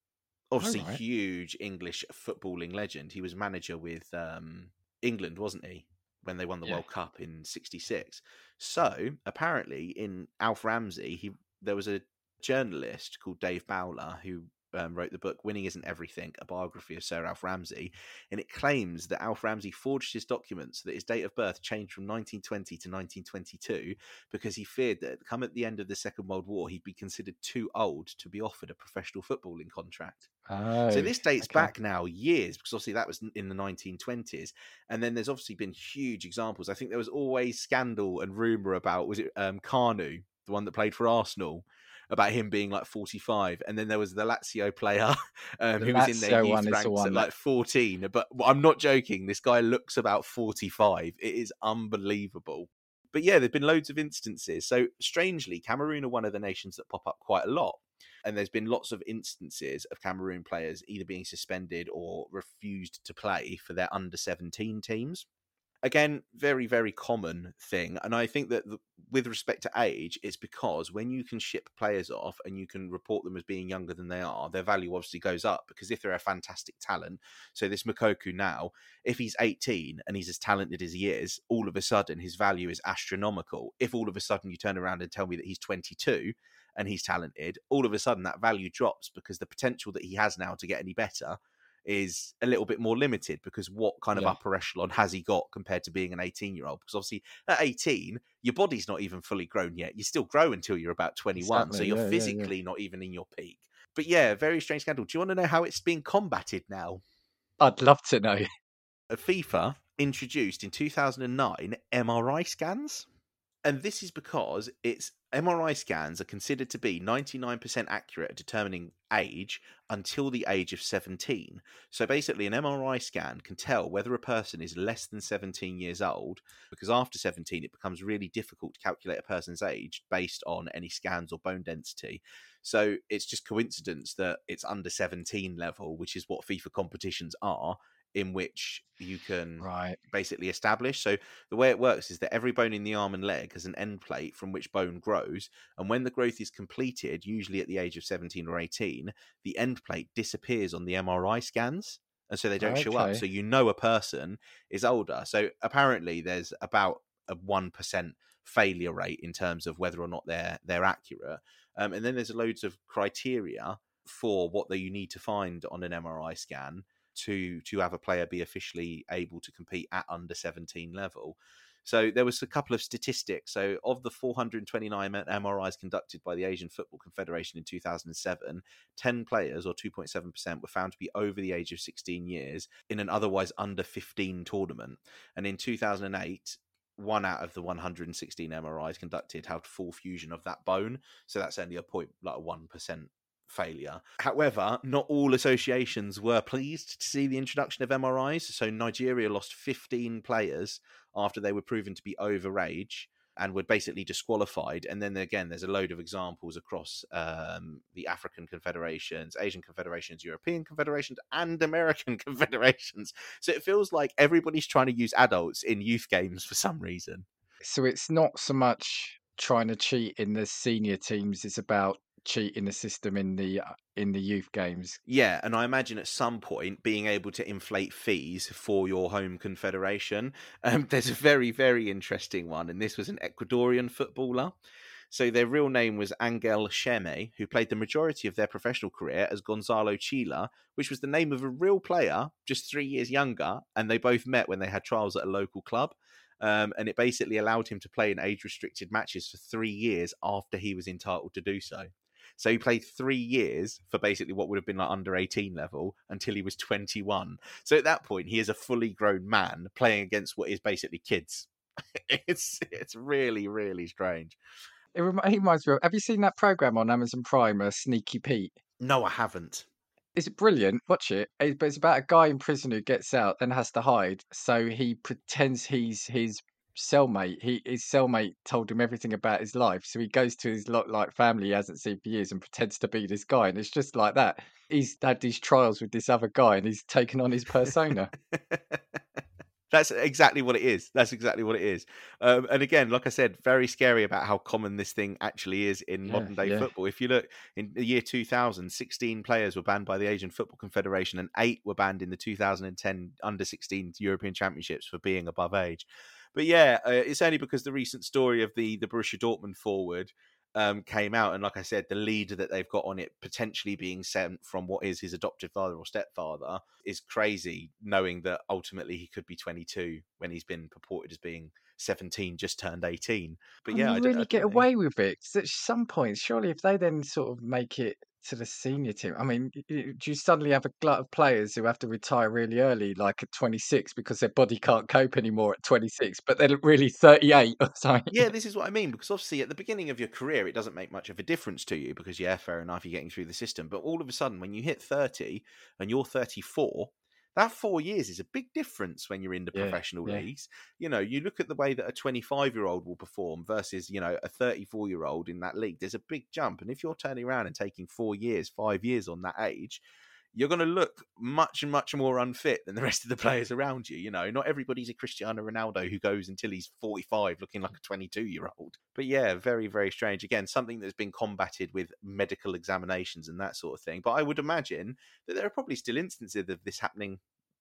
obviously right. Huge English footballing legend. He was manager with um, England, wasn't he, when they won the yeah. World Cup in sixty-six. So apparently in Alf Ramsey, he there was a journalist called Dave Bowler who Um, wrote the book Winning Isn't Everything, a biography of Sir Alf Ramsey, and it claims that Alf Ramsey forged his documents so that his date of birth changed from nineteen twenty to nineteen twenty-two because he feared that come at the end of the Second World War he'd be considered too old to be offered a professional footballing contract. Oh, so this dates okay. back now years, because obviously that was in the nineteen twenties, and then there's obviously been huge examples. I think there was always scandal and rumour about, was it um, Carnu, the one that played for Arsenal, about him being like forty-five, and then there was the Lazio player um, the who Lazio was in their youth ranks the at like fourteen. But I'm not joking. This guy looks about forty-five. It is unbelievable. But yeah, there've been loads of instances. So strangely, Cameroon are one of the nations that pop up quite a lot, and there's been lots of instances of Cameroon players either being suspended or refused to play for their under seventeen teams. Again, very, very common thing. And I think that the, with respect to age, it's because when you can ship players off and you can report them as being younger than they are, their value obviously goes up, because if they're a fantastic talent, so this Makoko now, if he's eighteen and he's as talented as he is, all of a sudden his value is astronomical. If all of a sudden you turn around and tell me that he's twenty-two and he's talented, all of a sudden that value drops because the potential that he has now to get any better is a little bit more limited, because what kind of yeah. upper echelon has he got compared to being an eighteen year old? Because obviously at eighteen your body's not even fully grown yet. You still grow until you're about twenty-one, exactly. So you're yeah, physically yeah, yeah. not even in your peak. But yeah, very strange scandal. Do you want to know how it's being combated now? I'd love to know. FIFA introduced in two thousand nine M R I scans. And this is because its M R I scans are considered to be ninety-nine percent accurate at determining age until the age of seventeen. So basically, an M R I scan can tell whether a person is less than seventeen years old, because after seventeen, it becomes really difficult to calculate a person's age based on any scans or bone density. So it's just coincidence that it's under seventeen level, which is what FIFA competitions are, in which you can right. basically establish. So the way it works is that every bone in the arm and leg has an end plate from which bone grows. And when the growth is completed, usually at the age of seventeen or eighteen, the end plate disappears on the M R I scans. And so they don't okay. show up. So you know a person is older. So apparently there's about a one percent failure rate in terms of whether or not they're they're accurate. Um, and then there's loads of criteria for what that you need to find on an M R I scan to to have a player be officially able to compete at under seventeen level. So there was a couple of statistics. So of the four hundred twenty-nine M R Is conducted by the Asian Football Confederation in two thousand seven, ten players or two point seven percent were found to be over the age of sixteen years in an otherwise under fifteen tournament. And in two thousand eight, one out of the one hundred sixteen M R Is conducted had full fusion of that bone. So that's only a point, like one percent failure. However, not all associations were pleased to see the introduction of M R Is. So Nigeria lost fifteen players after they were proven to be over age and were basically disqualified. And then again, there's a load of examples across um, the African confederations, Asian confederations, European confederations, and American confederations. So it feels like everybody's trying to use adults in youth games for some reason. So it's not so much trying to cheat in the senior teams, it's about cheating the system in the in the youth games. Yeah, and I imagine at some point being able to inflate fees for your home confederation. Um, there's a very, very interesting one, and this was an Ecuadorian footballer. So their real name was Angel Cheme, who played the majority of their professional career as Gonzalo Chila, which was the name of a real player just three years younger, and they both met when they had trials at a local club. Um, and it basically allowed him to play in age-restricted matches for three years after he was entitled to do so. So he played three years for basically what would have been like under eighteen level until he was twenty-one. So at that point, he is a fully grown man playing against what is basically kids. It's it's really, really strange. It reminds me of, have you seen that program on Amazon Prime, uh, Sneaky Pete? No, I haven't. It's brilliant. Watch it. But it's about a guy in prison who gets out, then has to hide. So he pretends he's his cellmate. He his cellmate told him everything about his life, so he goes to his lot like family he hasn't seen for years and pretends to be this guy, and it's just like that. He's had these trials with this other guy, and he's taken on his persona. That's exactly what it is. That's exactly what it is. Um, and again, like I said, very scary about how common this thing actually is in yeah, modern day yeah. football. If you look in the year two thousand, sixteen players were banned by the Asian Football Confederation and eight were banned in the two thousand ten under sixteen European Championships for being above age. But yeah, uh, it's only because the recent story of the, the Borussia Dortmund forward um, came out. And like I said, the lead that they've got on it potentially being sent from what is his adoptive father or stepfather is crazy, knowing that ultimately he could be twenty-two when he's been purported as being seventeen, just turned eighteen. But yeah, I don't really get away with it. Because at some point, surely if they then sort of make it to the senior team, I mean, do you suddenly have a glut of players who have to retire really early, like at twenty-six, because their body can't cope anymore at twenty-six, but they're really thirty-eight or something? Yeah, this is what I mean, because obviously at the beginning of your career, it doesn't make much of a difference to you, because yeah, fair enough, you're getting through the system. But all of a sudden, when you hit thirty and you're thirty-four, that four years is a big difference when you're in the yeah, professional yeah. leagues. You know, you look at the way that a twenty-five-year-old will perform versus, you know, a thirty-four-year-old in that league. There's a big jump. And if you're turning around and taking four years, five years on that age, you're going to look much, much more unfit than the rest of the players around you. You know, not everybody's a Cristiano Ronaldo who goes until he's forty-five looking like a twenty-two-year-old. But yeah, very, very strange. Again, something that's been combated with medical examinations and that sort of thing. But I would imagine that there are probably still instances of this happening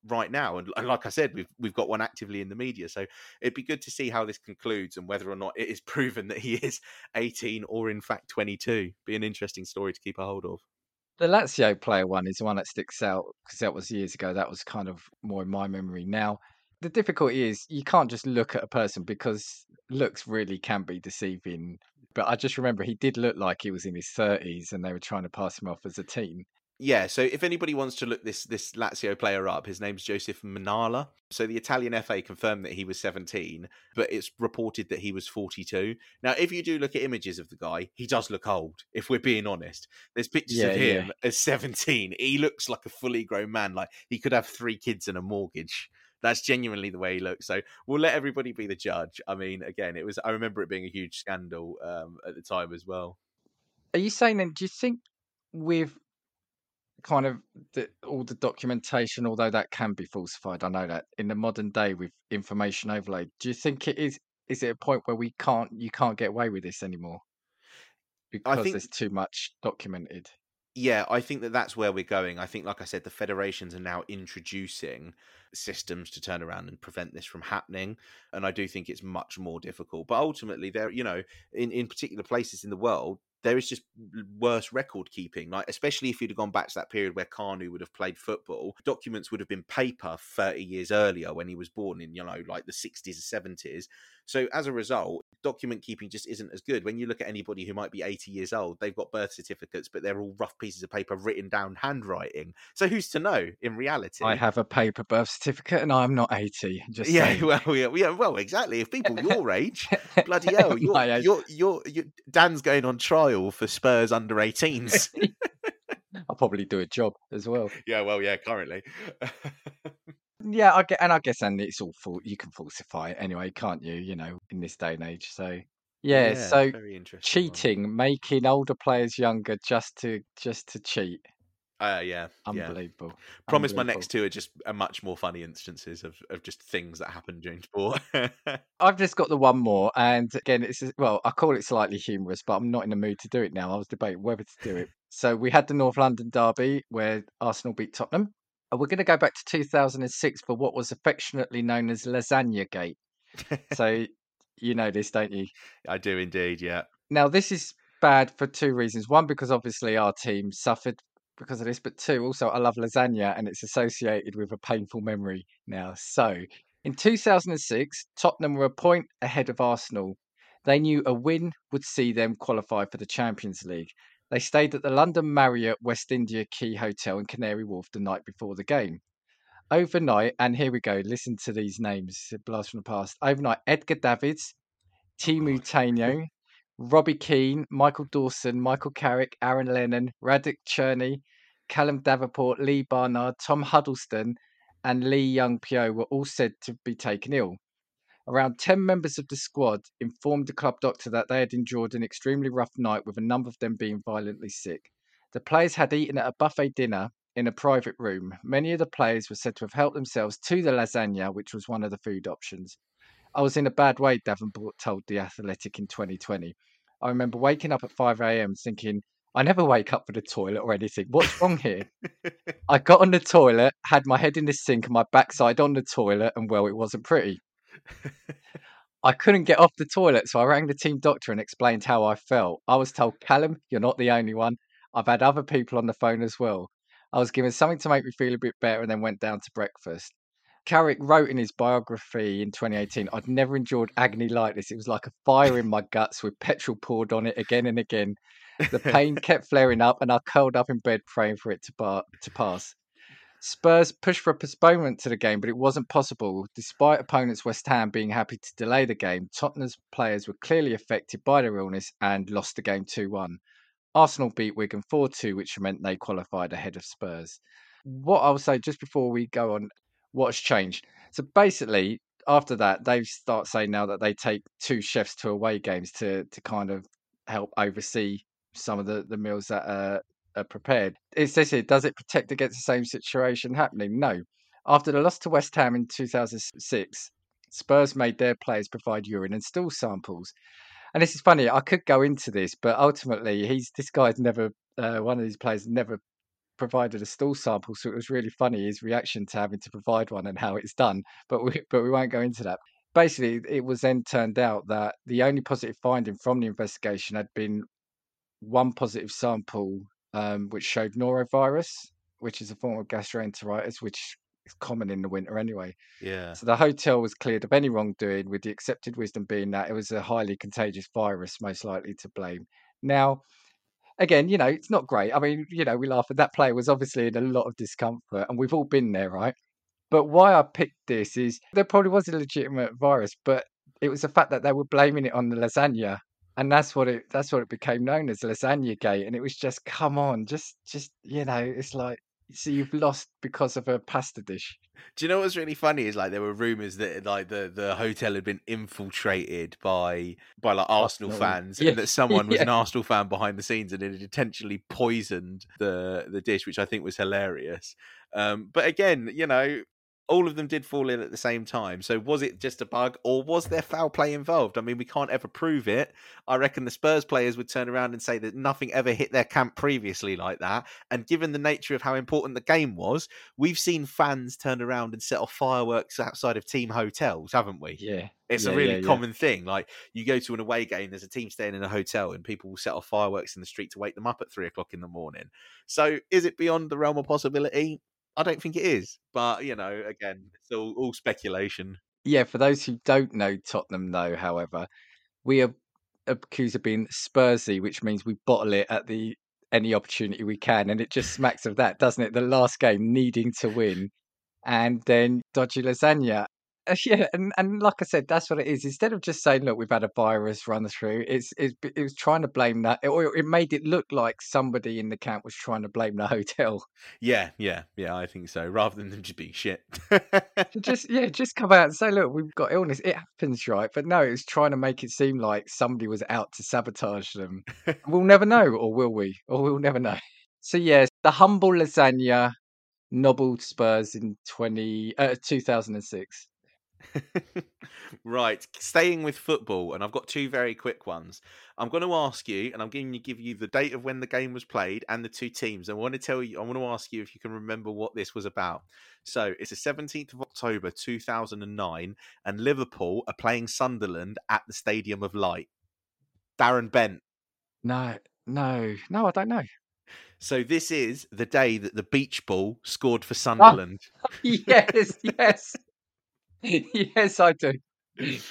right now. And like I said, we've we've got one actively in the media. So it'd be good to see how this concludes and whether or not it is proven that he is eighteen or in fact twenty-two. Be an interesting story to keep a hold of. The Lazio player one is the one that sticks out because that was years ago. That was kind of more in my memory now. The difficulty is you can't just look at a person because looks really can be deceiving. But I just remember he did look like he was in his thirties and they were trying to pass him off as a teen. yeah, so if anybody wants to look this this Lazio player up, his name's Joseph Manala. So the Italian F A confirmed that he was seventeen, but it's reported that he was forty-two. Now, if you do look at images of the guy, he does look old, if we're being honest. There's pictures yeah, of him yeah. as seventeen. He looks like a fully grown man. Like, he could have three kids and a mortgage. That's genuinely the way he looks. So we'll let everybody be the judge. I mean, again, it was. I remember it being a huge scandal um, at the time as well. Are you saying then, do you think with kind of the, all the documentation, although that can be falsified, I know that, in the modern day with information overload, do you think it is, is it a point where we can't, you can't get away with this anymore because I think, there's too much documented? Yeah, I think that that's where we're going. I think, like I said, the federations are now introducing systems to turn around and prevent this from happening. And I do think it's much more difficult. But ultimately, there, you know, in, in particular places in the world, there is just worse record keeping, like especially if you'd have gone back to that period where Carnu would have played football, documents would have been paper thirty years earlier when he was born in, you know, like the sixties or seventies. So as a result, document keeping just isn't as good. When you look at anybody who might be eighty years old, they've got birth certificates, but they're all rough pieces of paper written down handwriting. So who's to know in reality? I have a paper birth certificate and I'm not eighty. Just yeah, saying. well, yeah, yeah, well, exactly. If people your age, bloody hell, you're, age. You're, you're, you're, Dan's going on trial for Spurs under eighteens. I'll probably do a job as well. Yeah, well, yeah, currently. Yeah, I get, and I guess, and it's all for you can falsify it anyway, can't you? You know, in this day and age. So yeah, yeah so cheating, one. making older players younger just to just to cheat. Uh, yeah, unbelievable. Yeah. Promise unbelievable. My next two are just a much more funny instances of, of just things that happened during sport. I've just got the one more, and again, it's well, I call it slightly humorous, but I'm not in the mood to do it now. I was debating whether to do it. So we had the North London derby where Arsenal beat Tottenham. We're going to go back to two thousand six for what was affectionately known as Lasagna Gate. So you know this, don't you? I do indeed, yeah. Now, this is bad for two reasons. One, because obviously our team suffered because of this. But two, also, I love lasagna and it's associated with a painful memory now. So in two thousand six, Tottenham were a point ahead of Arsenal. They knew a win would see them qualify for the Champions League. They stayed at the London Marriott West India Quay Hotel in Canary Wharf the night before the game. Overnight, and here we go, listen to these names, blast from the past. Overnight, Edgar Davids, Timu Tainio, Robbie Keane, Michael Dawson, Michael Carrick, Aaron Lennon, Radek Cherney, Callum Davenport, Lee Barnard, Tom Huddleston and Lee Young-Pyo were all said to be taken ill. Around ten members of the squad informed the club doctor that they had endured an extremely rough night, with a number of them being violently sick. The players had eaten at a buffet dinner in a private room. Many of the players were said to have helped themselves to the lasagna, which was one of the food options. I was in a bad way, Davenport told The Athletic in twenty twenty. I remember waking up at five a.m. thinking, I never wake up for the toilet or anything. What's wrong here? I got on the toilet, had my head in the sink and my backside on the toilet, and well, it wasn't pretty. I couldn't get off the toilet, so I rang the team doctor and explained how I felt. I was told, Callum, you're not the only one. I've had other people on the phone as well. I was given something to make me feel a bit better and then went down to breakfast. Carrick wrote in his biography in twenty eighteen, I'd never endured agony like this. It was like a fire in my guts with petrol poured on it again and again. The pain kept flaring up and I curled up in bed praying for it to, bar- to pass. Spurs pushed for a postponement to the game, but it wasn't possible. Despite opponents West Ham being happy to delay the game, Tottenham's players were clearly affected by their illness and lost the game two one. Arsenal beat Wigan four two, which meant they qualified ahead of Spurs. What I'll say just before we go on, what's changed? So basically, after that, they start saying now that they take two chefs to away games to, to kind of help oversee some of the, the meals that are... Uh, are prepared. It's this here. Does it protect against the same situation happening? No. After the loss to West Ham in two thousand six, Spurs made their players provide urine and stool samples. And this is funny. I could go into this, but ultimately, he's this guy's never uh, one of these players never provided a stool sample, so it was really funny his reaction to having to provide one and how it's done. But we but we won't go into that. Basically, it was then turned out that the only positive finding from the investigation had been one positive sample. Um, which showed norovirus, which is a form of gastroenteritis, which is common in the winter anyway. Yeah. So the hotel was cleared of any wrongdoing, with the accepted wisdom being that it was a highly contagious virus, most likely to blame. Now, again, you know, it's not great. I mean, you know, we laugh, but that player was obviously in a lot of discomfort, and we've all been there, right? But why I picked this is there probably was a legitimate virus, but it was the fact that they were blaming it on the lasagna. And that's what it that's what it became known as, Lasagna Gate. And it was just, come on, just, just you know, it's like, so you've lost because of a pasta dish. Do you know what's really funny is, like, there were rumours that, like, the, the hotel had been infiltrated by, by like, Arsenal, Arsenal. fans, yeah. and that someone was yeah. an Arsenal fan behind the scenes and it had intentionally poisoned the, the dish, which I think was hilarious. Um, but again, you know, all of them did fall in at the same time. So was it just a bug, or was there foul play involved? I mean, we can't ever prove it. I reckon the Spurs players would turn around and say that nothing ever hit their camp previously like that. And given the nature of how important the game was, we've seen fans turn around and set off fireworks outside of team hotels, haven't we? Yeah. It's yeah, a really yeah, common yeah. thing. Like, you go to an away game, there's a team staying in a hotel and people will set off fireworks in the street to wake them up at three o'clock in the morning. So is it beyond the realm of possibility? I don't think it is, but, you know, again, it's all, all speculation. Yeah, for those who don't know Tottenham, though, however, we are accused of being Spursy, which means we bottle it at the any opportunity we can, and it just smacks of that, doesn't it? The last game, needing to win, and then dodgy lasagna. Yeah, and, and like I said, that's what it is. Instead of just saying, look, we've had a virus run through, it's, it's it was trying to blame that. It, or it made it look like somebody in the camp was trying to blame the hotel. Yeah, yeah, yeah, I think so. Rather than them just being shit. just Yeah, just come out and say, look, we've got illness. It happens, right? But no, it was trying to make it seem like somebody was out to sabotage them. We'll never know, or will we? Or we'll never know. So, yes, the humble lasagna nobbled Spurs in twenty, uh, two thousand six. Right, staying with football, and I've got two very quick ones. I'm going to ask you, and I'm going to give you the date of when the game was played and the two teams. I want to tell you, I want to ask you if you can remember what this was about. So it's the seventeenth of October two thousand nine, and Liverpool are playing Sunderland at the Stadium of Light. Darren Bent. No, no, no, I don't know. So this is the day that the beach ball scored for Sunderland. Oh, yes, yes. Yes, I do.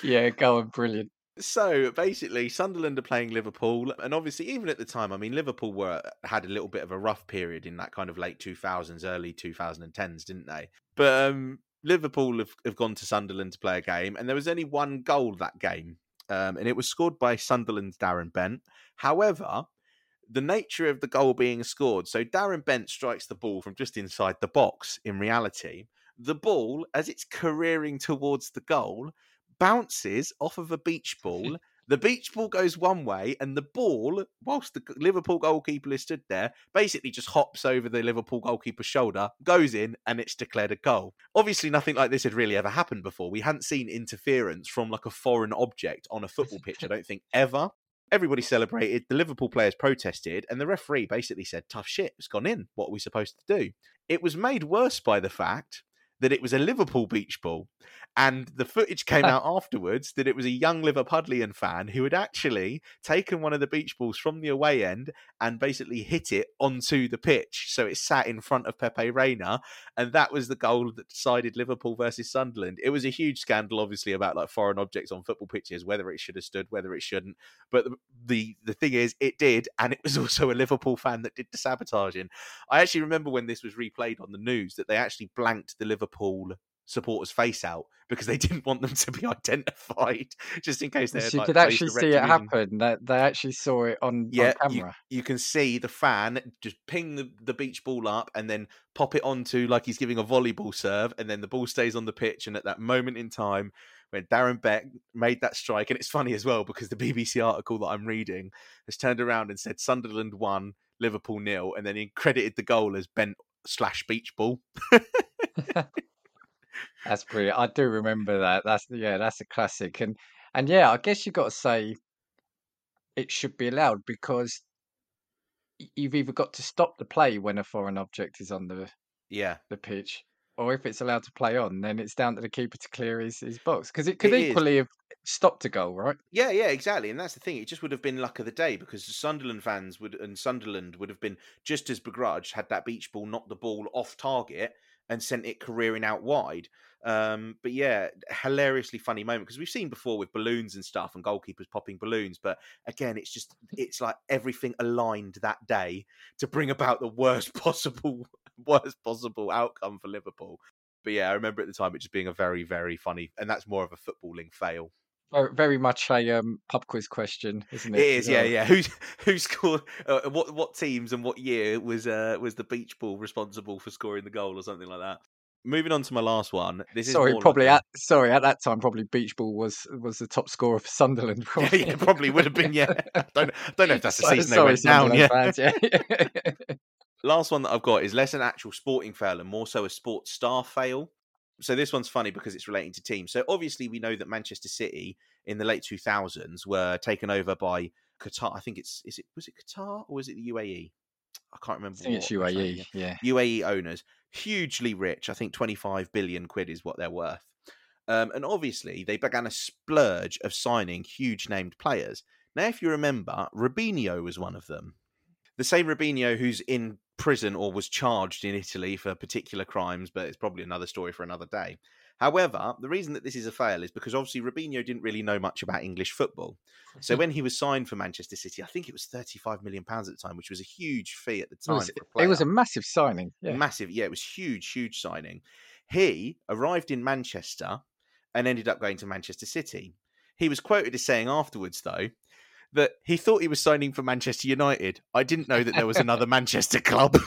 Yeah, go on, brilliant. So basically, Sunderland are playing Liverpool, and obviously, even at the time, I mean, Liverpool were had a little bit of a rough period in that kind of late two thousands, early twenty tens, didn't they? But um, Liverpool have, have gone to Sunderland to play a game, and there was only one goal that game, um, and it was scored by Sunderland's Darren Bent. However, the nature of the goal being scored, so Darren Bent strikes the ball from just inside the box. In reality, the ball, as it's careering towards the goal, bounces off of a beach ball. The beach ball goes one way, and the ball, whilst the Liverpool goalkeeper is stood there, basically just hops over the Liverpool goalkeeper's shoulder, goes in, and it's declared a goal. Obviously, nothing like this had really ever happened before. We hadn't seen interference from like a foreign object on a football pitch, I don't think, ever. Everybody celebrated, the Liverpool players protested, and the referee basically said, tough shit, it's gone in. What are we supposed to do? It was made worse by the fact that it was a Liverpool beach ball, and the footage came out afterwards that it was a young Liverpudlian fan who had actually taken one of the beach balls from the away end and basically hit it onto the pitch, so it sat in front of Pepe Reina, and that was the goal that decided Liverpool versus Sunderland. It was a huge scandal, obviously, about like foreign objects on football pitches, whether it should have stood, whether it shouldn't. But the the, the thing is, it did, and it was also a Liverpool fan that did the sabotaging. I actually remember when this was replayed on the news that they actually blanked the Liverpool Liverpool supporters' face out because they didn't want them to be identified, just in case they had, you like, could actually see it happen. That they actually saw it on, yeah, on camera. You, you can see the fan just ping the, the beach ball up and then pop it onto, like he's giving a volleyball serve, and then the ball stays on the pitch. And at that moment in time, when Darren Beck made that strike, and it's funny as well because the B B C article that I'm reading has turned around and said Sunderland won, Liverpool nil, and then he credited the goal as Bent slash beach ball. That's brilliant. I do remember that. That's yeah, that's a classic. And and yeah, I guess you've got to say it should be allowed, because you've either got to stop the play when a foreign object is on the yeah the pitch, or if it's allowed to play on, then it's down to the keeper to clear his, his box, because it could it equally is. have stopped a goal, right? Yeah, yeah, exactly. And that's the thing. It just would have been luck of the day, because the Sunderland fans would and Sunderland would have been just as begrudged had that beach ball knocked the ball off target and sent it careering out wide. Um, but yeah, hilariously funny moment, because we've seen before with balloons and stuff and goalkeepers popping balloons. But again, it's just, it's like everything aligned that day to bring about the worst possible, worst possible outcome for Liverpool. But yeah, I remember at the time it just being a very, very funny, and that's more of a footballing fail. Very much a um, pub quiz question, isn't it? It is, yeah, yeah. Who's who scored? Uh, what what teams and what year was uh, was the beach ball responsible for scoring the goal or something like that? Moving on to my last one. This is sorry, probably like at that. sorry at that time, probably beach ball was was the top scorer for Sunderland. Probably. Yeah, yeah, probably would have been. Yeah, don't don't know if that's the season they went down. Yeah. Fans, yeah. Last one that I've got is less an actual sporting fail and more so a sports star fail. So this one's funny because it's relating to teams. So obviously we know that Manchester City in the late two thousands were taken over by Qatar. I think it's, is it, was it Qatar or was it the U A E? I can't remember. I think what, it's U A E, so, yeah. yeah. U A E owners, hugely rich. I think twenty-five billion quid is what they're worth. Um, and obviously they began a splurge of signing huge named players. Now, if you remember, Robinho was one of them. The same Robinho who's in prison or was charged in Italy for particular crimes, but it's probably another story for another day. However, the reason that this is a fail is because obviously Robinho didn't really know much about English football. So when he was signed for Manchester City, I think it was thirty-five million pounds at the time, which was a huge fee at the time. It was, for a player. It was a massive signing. Yeah. Massive, yeah, it was huge, huge signing. He arrived in Manchester and ended up going to Manchester City. He was quoted as saying afterwards, though, that he thought he was signing for Manchester United. I didn't know that there was another Manchester club.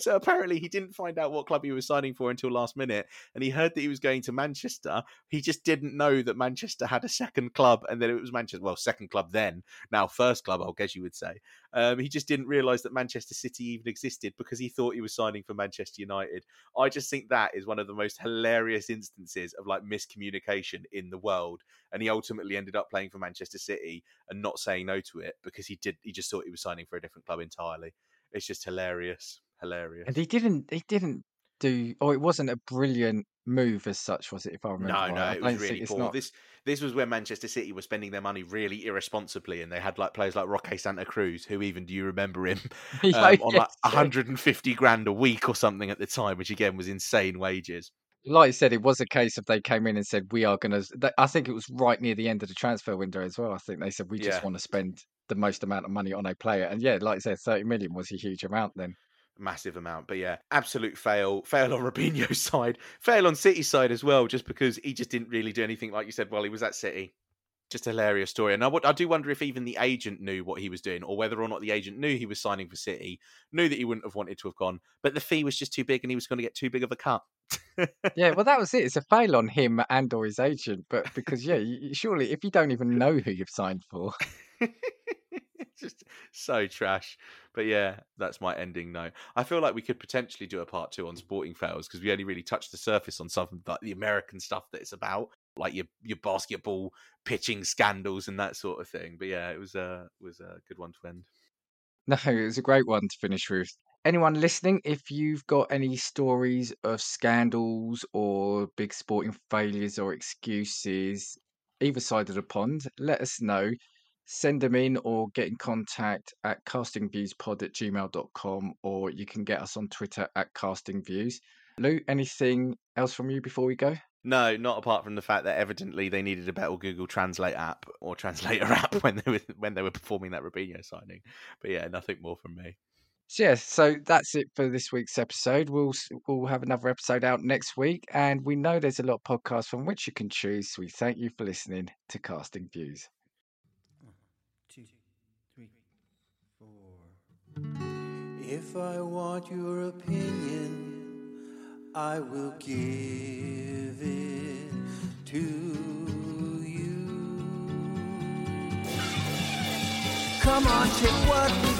So apparently he didn't find out what club he was signing for until last minute. And he heard that he was going to Manchester. He just didn't know that Manchester had a second club and that it was Manchester. Well, second club then. Now first club, I guess you would say. Um, he just didn't realise that Manchester City even existed because he thought he was signing for Manchester United. I just think that is one of the most hilarious instances of like miscommunication in the world. And he ultimately ended up playing for Manchester City and not saying no to it because he did. He just thought he was signing for a different club entirely. It's just hilarious. Hilarious. And he didn't he didn't do or oh, it wasn't a brilliant move as such, was it, if I remember? No, right. no, it was really poor. Not... This this was where Manchester City were spending their money really irresponsibly, and they had like players like Roque Santa Cruz, who even do you remember him? um, on yes, like one hundred fifty grand a week or something at the time, which again was insane wages. Like you said, it was a case of they came in and said, we are going to... I think it was right near the end of the transfer window as well. I think they said, we just yeah. want to spend the most amount of money on a player. And yeah, like you said, thirty million was a huge amount then. Massive amount, but yeah, absolute fail. Fail on Robinho's side, fail on City's side as well, just because he just didn't really do anything, like you said, while he was at City. Just a hilarious story. And I, w- I do wonder if even the agent knew what he was doing, or whether or not the agent knew he was signing for City, knew that he wouldn't have wanted to have gone, but the fee was just too big and he was going to get too big of a cut. Yeah, well, that was it. It's a fail on him and or his agent, but because, yeah, you, surely if you don't even know who you've signed for... Just so trash. But yeah, that's my ending note. I feel like we could potentially do a part two on sporting fails because we only really touched the surface on some of the American stuff that it's about, like your your basketball pitching scandals and that sort of thing. But yeah, it was a was a good one to end. No, it was a great one to finish with. Anyone listening, if you've got any stories of scandals or big sporting failures or excuses, either side of the pond, let us know. Send them in or get in contact at castingviewspod at gmail dot com, or you can get us on Twitter at castingviews. Lou, anything else from you before we go? No, not apart from the fact that evidently they needed a better Google Translate app or translator app when they were when they were performing that Robinho signing. But yeah, nothing more from me. So yeah, so that's it for this week's episode. We'll we'll have another episode out next week, and we know there's a lot of podcasts from which you can choose. So we thank you for listening to Casting Views. If I want your opinion, I will give it to you. Come on, take what